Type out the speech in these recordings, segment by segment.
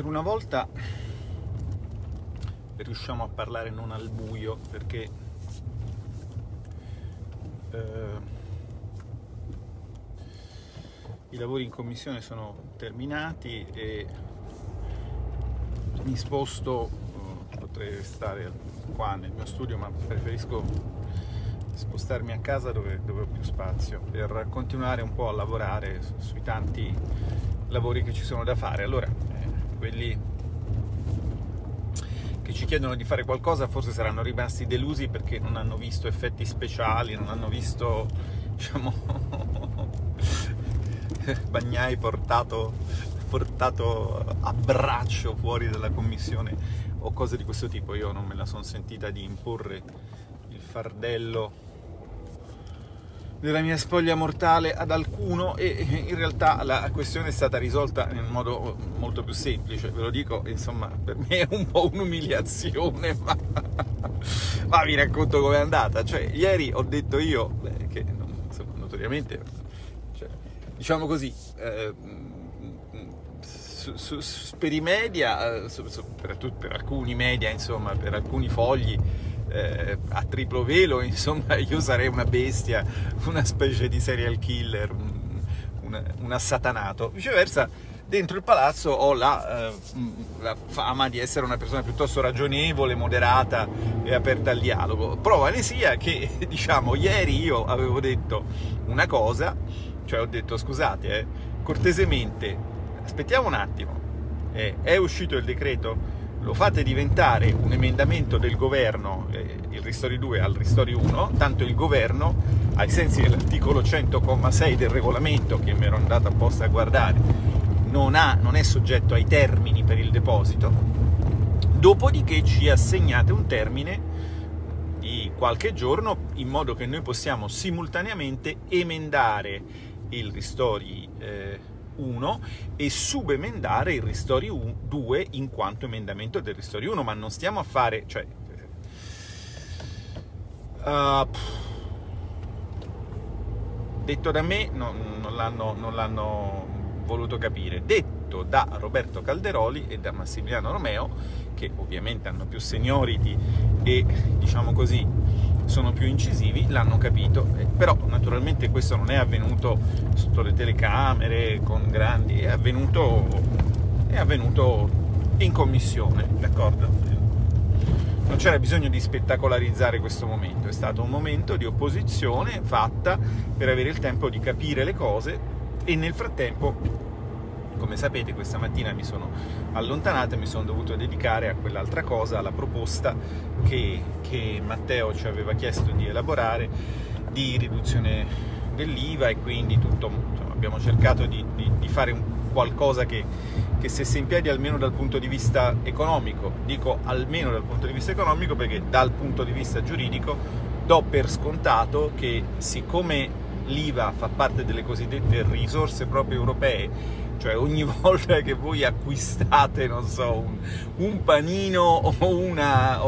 Per una volta riusciamo a parlare non al buio, perché i lavori in commissione sono terminati e mi sposto. Potrei stare qua nel mio studio, ma preferisco spostarmi a casa dove ho più spazio per continuare un po' a lavorare sui tanti lavori che ci sono da fare. Allora, quelli che ci chiedono di fare qualcosa forse saranno rimasti delusi perché non hanno visto effetti speciali, non hanno visto, diciamo, Bagnai portato a braccio fuori dalla commissione o cose di questo tipo. Io non me la sono sentita di imporre il fardello della mia spoglia mortale ad alcuno, e in realtà la questione è stata risolta in modo molto più semplice, ve lo dico, insomma, per me è un po' un'umiliazione, ma vi racconto com'è andata. Cioè, ieri ho detto io, che insomma, notoriamente, cioè, diciamo così, per i media, per alcuni media, insomma, per alcuni fogli a triplo velo, insomma, io sarei una bestia, una specie di serial killer, un assatanato. Viceversa, dentro il palazzo ho la fama di essere una persona piuttosto ragionevole, moderata e aperta al dialogo. Prova ne sia che, diciamo, ieri io avevo detto una cosa, cioè ho detto: scusate, cortesemente, aspettiamo un attimo, è uscito il decreto? Lo fate diventare un emendamento del governo, il Ristori 2 al Ristori 1, tanto il governo, ai sensi dell'articolo 100,6 del regolamento, che mi ero andato apposta a guardare, non è soggetto ai termini per il deposito, dopodiché ci assegnate un termine di qualche giorno in modo che noi possiamo simultaneamente emendare il Ristori 1 e subemendare il Ristori 2 in quanto emendamento del Ristori 1, ma non stiamo a fare, cioè, detto da me non l'hanno voluto capire, detto da Roberto Calderoli e da Massimiliano Romeo, che ovviamente hanno più seniority e, diciamo così, sono più incisivi, l'hanno capito. Però naturalmente questo non è avvenuto sotto le telecamere con grandi, è avvenuto in commissione, d'accordo? Non c'era bisogno di spettacolarizzare questo momento, è stato un momento di opposizione fatta per avere il tempo di capire le cose, e nel frattempo, come sapete, questa mattina mi sono allontanato e mi sono dovuto dedicare a quell'altra cosa, alla proposta che Matteo ci aveva chiesto di elaborare, di riduzione dell'IVA, e quindi tutto, insomma, abbiamo cercato di fare qualcosa che stesse in piedi almeno dal punto di vista economico. Dico almeno dal punto di vista economico perché dal punto di vista giuridico do per scontato che, siccome l'IVA fa parte delle cosiddette risorse proprie europee, cioè ogni volta che voi acquistate, non so, un panino o una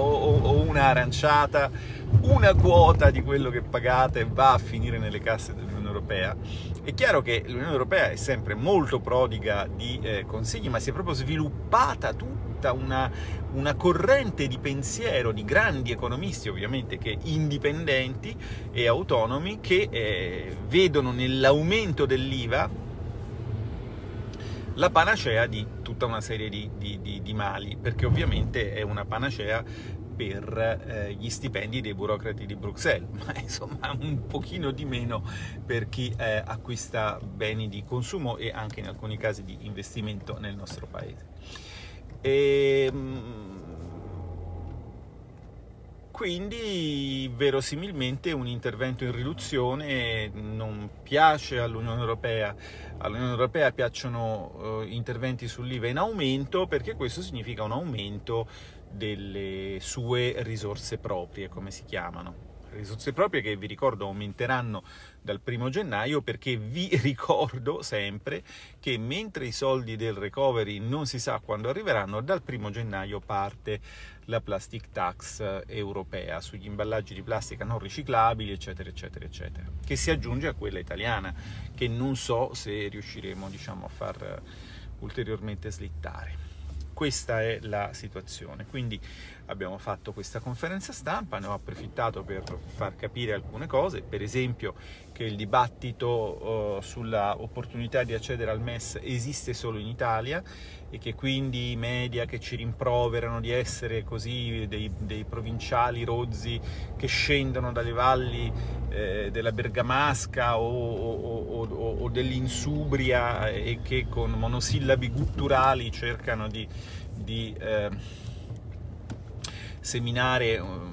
aranciata, una quota di quello che pagate va a finire nelle casse dell'Unione Europea. È chiaro che l'Unione Europea è sempre molto prodiga di consigli, ma si è proprio sviluppata tutta una corrente di pensiero di grandi economisti, ovviamente, che indipendenti e autonomi, che vedono nell'aumento dell'IVA la panacea di tutta una serie di mali, perché ovviamente è una panacea per gli stipendi dei burocrati di Bruxelles, ma insomma un pochino di meno per chi acquista beni di consumo e anche in alcuni casi di investimento nel nostro paese. Quindi verosimilmente un intervento in riduzione non piace all'Unione Europea. All'Unione Europea piacciono interventi sull'IVA in aumento, perché questo significa un aumento delle sue risorse proprie, come si chiamano. Risorse proprie che, vi ricordo, aumenteranno dal 1° gennaio, perché vi ricordo sempre che mentre i soldi del recovery non si sa quando arriveranno, dal 1° gennaio parte la plastic tax europea sugli imballaggi di plastica non riciclabili, eccetera eccetera eccetera, che si aggiunge a quella italiana, che non so se riusciremo, diciamo, a far ulteriormente slittare. Questa è la situazione. Quindi abbiamo fatto questa conferenza stampa, ne ho approfittato per far capire alcune cose, per esempio che il dibattito sulla opportunità di accedere al MES esiste solo in Italia e che quindi i media che ci rimproverano di essere così dei provinciali rozzi che scendono dalle valli della Bergamasca o dell'Insubria e che con monosillabi gutturali cercano di seminare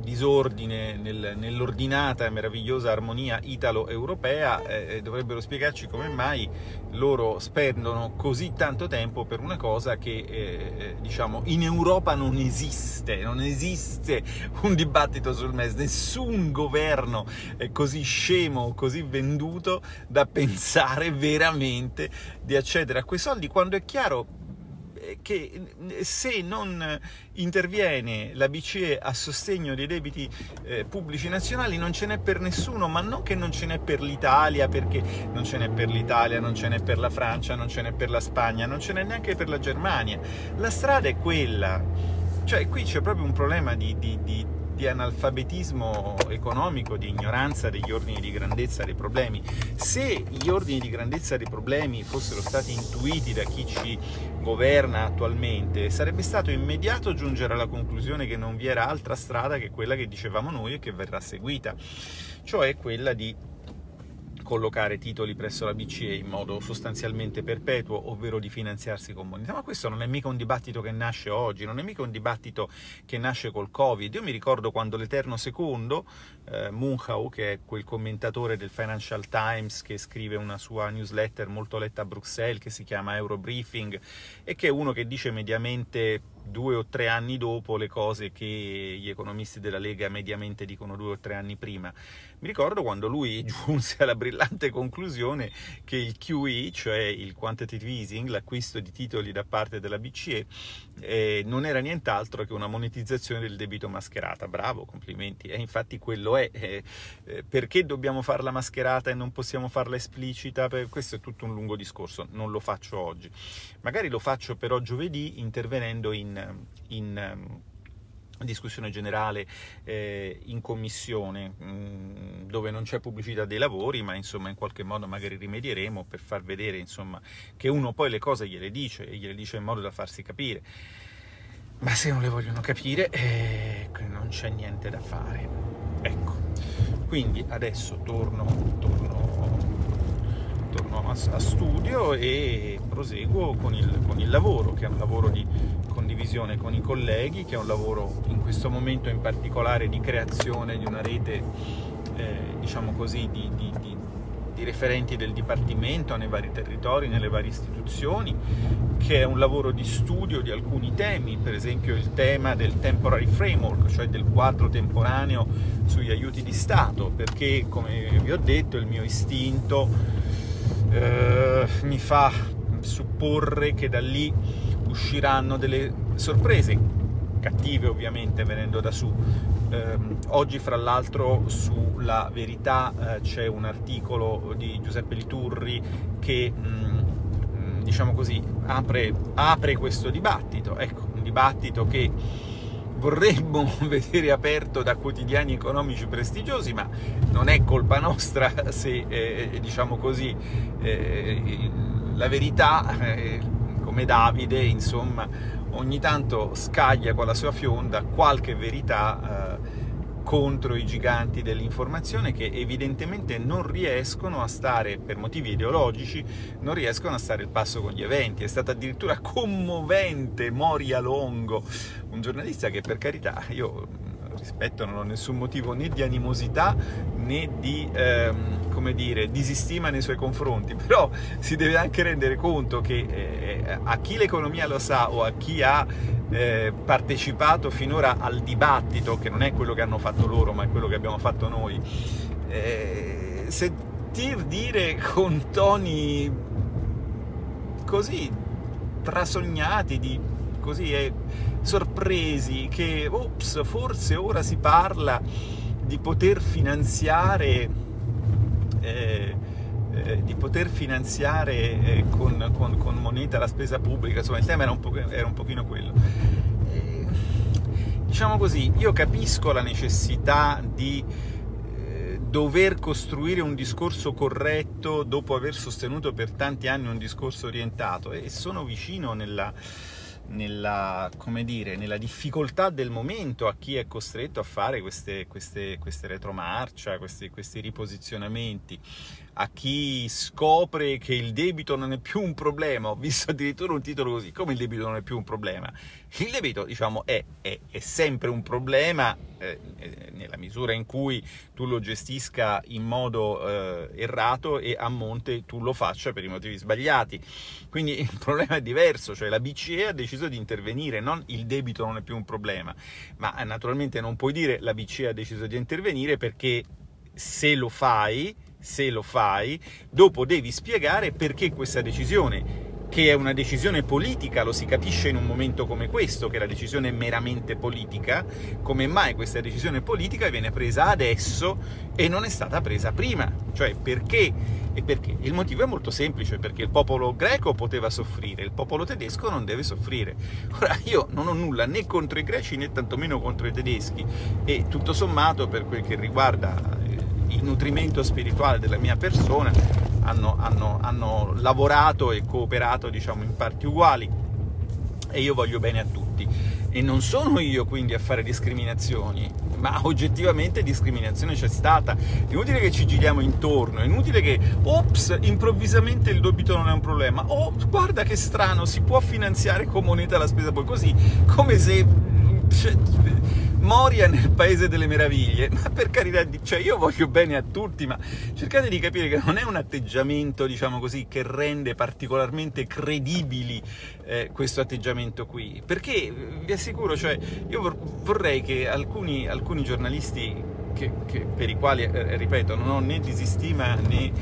disordine nell'ordinata e meravigliosa armonia italo-europea, dovrebbero spiegarci come mai loro spendono così tanto tempo per una cosa che diciamo in Europa non esiste un dibattito sul MES. Nessun governo è così scemo, così venduto da pensare veramente di accedere a quei soldi, quando è chiaro che se non interviene la BCE a sostegno dei debiti pubblici nazionali non ce n'è per nessuno, ma non che non ce n'è per l'Italia, perché non ce n'è per l'Italia, non ce n'è per la Francia, non ce n'è per la Spagna, non ce n'è neanche per la Germania. La strada è quella, cioè qui c'è proprio un problema di analfabetismo economico, di ignoranza degli ordini di grandezza dei problemi. Se gli ordini di grandezza dei problemi fossero stati intuiti da chi ci governa attualmente, sarebbe stato immediato giungere alla conclusione che non vi era altra strada che quella che dicevamo noi e che verrà seguita, cioè quella di collocare titoli presso la BCE in modo sostanzialmente perpetuo, ovvero di finanziarsi con moneta. Ma questo non è mica un dibattito che nasce oggi, non è mica un dibattito che nasce col Covid. Io mi ricordo quando l'Eterno Secondo, Munchau, che è quel commentatore del Financial Times che scrive una sua newsletter molto letta a Bruxelles, che si chiama Eurobriefing, e che è uno che dice mediamente 2 o 3 anni dopo le cose che gli economisti della Lega mediamente dicono 2 o 3 anni prima. Mi ricordo quando lui giunse alla brillante conclusione che il QE, cioè il quantitative easing, l'acquisto di titoli da parte della BCE, non era nient'altro che una monetizzazione del debito mascherata. Bravo, complimenti. E infatti quello è. Perché dobbiamo farla mascherata e non possiamo farla esplicita? Questo è tutto un lungo discorso, non lo faccio oggi. Magari lo faccio però giovedì, intervenendo in discussione generale in commissione, dove non c'è pubblicità dei lavori, ma insomma in qualche modo magari rimedieremo per far vedere, insomma, che uno poi le cose gliele dice in modo da farsi capire. Ma se non le vogliono capire non c'è niente da fare, ecco. Quindi adesso torno a studio e proseguo con il lavoro, che è un lavoro di condivisione con i colleghi, che è un lavoro in questo momento in particolare di creazione di una rete, diciamo così, di referenti del Dipartimento nei vari territori, nelle varie istituzioni, che è un lavoro di studio di alcuni temi, per esempio il tema del temporary framework, cioè del quadro temporaneo sugli aiuti di Stato, perché, come vi ho detto, il mio istinto mi fa supporre che da lì usciranno delle sorprese cattive, ovviamente, venendo da su. Oggi, fra l'altro, sulla Verità c'è un articolo di Giuseppe Liturri che diciamo così apre questo dibattito, ecco, un dibattito che vorremmo vedere aperto da quotidiani economici prestigiosi, ma non è colpa nostra se diciamo così la Verità come Davide, insomma, ogni tanto scaglia con la sua fionda qualche verità contro i giganti dell'informazione, che evidentemente per motivi ideologici non riescono a stare il passo con gli eventi. È stata addirittura commovente Morialongo, un giornalista che, per carità, io rispetto, non ho nessun motivo né di animosità né di come dire, disistima nei suoi confronti, però si deve anche rendere conto che a chi l'economia lo sa o a chi ha partecipato finora al dibattito, che non è quello che hanno fatto loro ma è quello che abbiamo fatto noi, sentir dire con toni così trasognati, sorpresi, che ops, forse ora si parla di poter finanziare di poter finanziare con moneta la spesa pubblica, insomma il tema era un pochino quello. Diciamo così, io capisco la necessità di dover costruire un discorso corretto dopo aver sostenuto per tanti anni un discorso orientato, e sono vicino nella difficoltà del momento a chi è costretto a fare queste retromarcia, questi riposizionamenti, a chi scopre che il debito non è più un problema. Ho visto addirittura un titolo così: come il debito non è più un problema? Il debito, diciamo, è sempre un problema nella misura in cui tu lo gestisca in modo errato e a monte tu lo faccia per i motivi sbagliati. Quindi il problema è diverso, cioè la BCE ha deciso di intervenire, non il debito non è più un problema. Ma naturalmente non puoi dire la BCE ha deciso di intervenire, perché se lo fai, dopo devi spiegare perché questa decisione, che è una decisione politica, lo si capisce in un momento come questo, che la decisione è meramente politica, come mai questa decisione politica viene presa adesso e non è stata presa prima, cioè perché? E perché? Il motivo è molto semplice: perché il popolo greco poteva soffrire, il popolo tedesco non deve soffrire. Ora, io non ho nulla né contro i greci né tantomeno contro i tedeschi, e tutto sommato, per quel che riguarda il nutrimento spirituale della mia persona, hanno lavorato e cooperato, diciamo, in parti uguali, e io voglio bene a tutti, e non sono io quindi a fare discriminazioni, ma oggettivamente discriminazione c'è stata. È inutile che ci giriamo intorno, è inutile che ops, improvvisamente il debito non è un problema, oh guarda che strano, si può finanziare con moneta la spesa, poi così, come se Moria nel paese delle meraviglie. Ma per carità, cioè io voglio bene a tutti, ma cercate di capire che non è un atteggiamento, diciamo così, che rende particolarmente credibili questo atteggiamento qui, perché vi assicuro, cioè io vorrei che alcuni giornalisti per i quali, ripeto, non ho né disistima né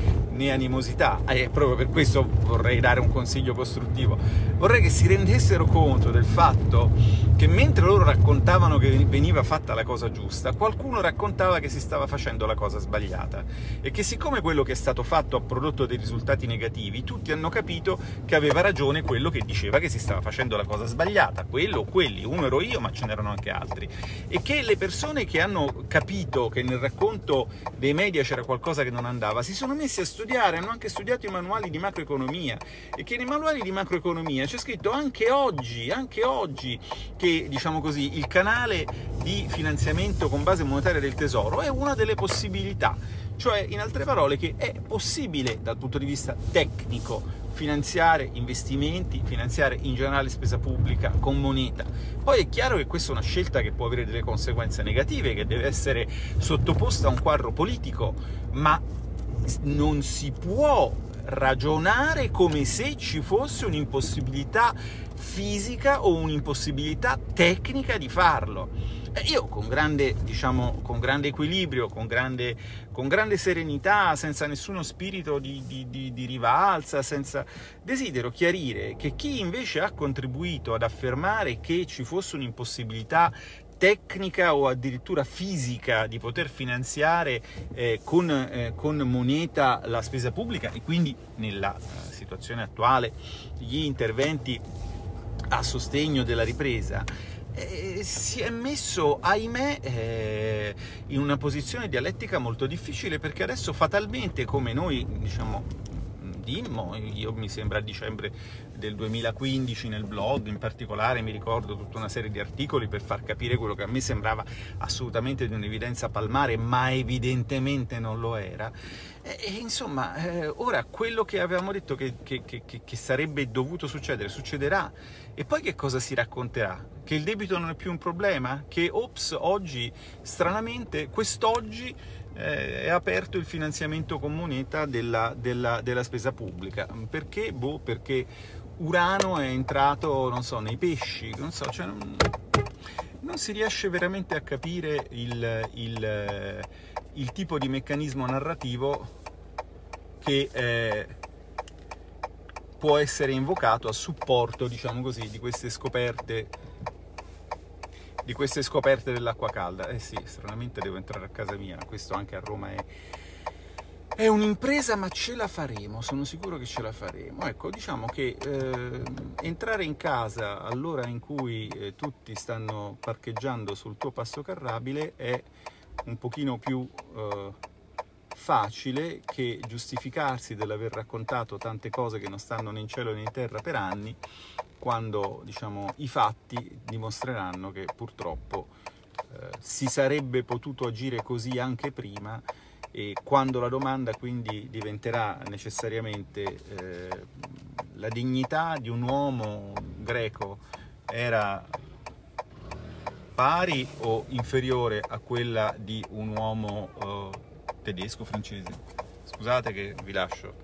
animosità, e proprio per questo vorrei dare un consiglio costruttivo, vorrei che si rendessero conto del fatto che mentre loro raccontavano che veniva fatta la cosa giusta, qualcuno raccontava che si stava facendo la cosa sbagliata, e che siccome quello che è stato fatto ha prodotto dei risultati negativi, tutti hanno capito che aveva ragione quello che diceva che si stava facendo la cosa sbagliata, quello o quelli, uno ero io ma ce n'erano anche altri, e che le persone che hanno capito che nel racconto dei media c'era qualcosa che non andava, si sono messi a studiare, hanno anche studiato i manuali di macroeconomia, e che nei manuali di macroeconomia c'è scritto anche oggi che, diciamo così, il canale di finanziamento con base monetaria del tesoro è una delle possibilità, cioè in altre parole che è possibile dal punto di vista tecnico finanziare investimenti, finanziare in generale spesa pubblica con moneta. Poi è chiaro che questa è una scelta che può avere delle conseguenze negative, che deve essere sottoposta a un quadro politico, ma non si può ragionare come se ci fosse un'impossibilità fisica o un'impossibilità tecnica di farlo. Io con grande equilibrio, con grande serenità, senza nessuno spirito di rivalsa, desidero chiarire che chi invece ha contribuito ad affermare che ci fosse un'impossibilità tecnica o addirittura fisica di poter finanziare con moneta la spesa pubblica, e quindi nella situazione attuale gli interventi a sostegno della ripresa, si è messo, ahimè, in una posizione dialettica molto difficile, perché adesso fatalmente, come noi dimmo, io mi sembra a dicembre del 2015 nel blog in particolare, mi ricordo tutta una serie di articoli per far capire quello che a me sembrava assolutamente di un'evidenza palmare, ma evidentemente non lo era, e insomma ora quello che avevamo detto che sarebbe dovuto succedere succederà, e poi che cosa si racconterà? Che il debito non è più un problema? Che ops, oggi stranamente, quest'oggi è aperto il finanziamento con moneta della spesa pubblica, perché? Boh, perché Urano è entrato, non so, nei pesci, non so, cioè non si riesce veramente a capire il tipo di meccanismo narrativo che può essere invocato a supporto, diciamo così, di queste scoperte dell'acqua calda. Eh sì, stranamente devo entrare a casa mia, questo anche a Roma è È un'impresa, ma ce la faremo, sono sicuro che ce la faremo. Ecco, diciamo che entrare in casa all'ora in cui tutti stanno parcheggiando sul tuo passo carrabile è un pochino più facile che giustificarsi dell'aver raccontato tante cose che non stanno né in cielo né in terra per anni, quando, diciamo, i fatti dimostreranno che purtroppo si sarebbe potuto agire così anche prima, e quando la domanda quindi diventerà necessariamente la dignità di un uomo greco era pari o inferiore a quella di un uomo tedesco, francese. Scusate che vi lascio.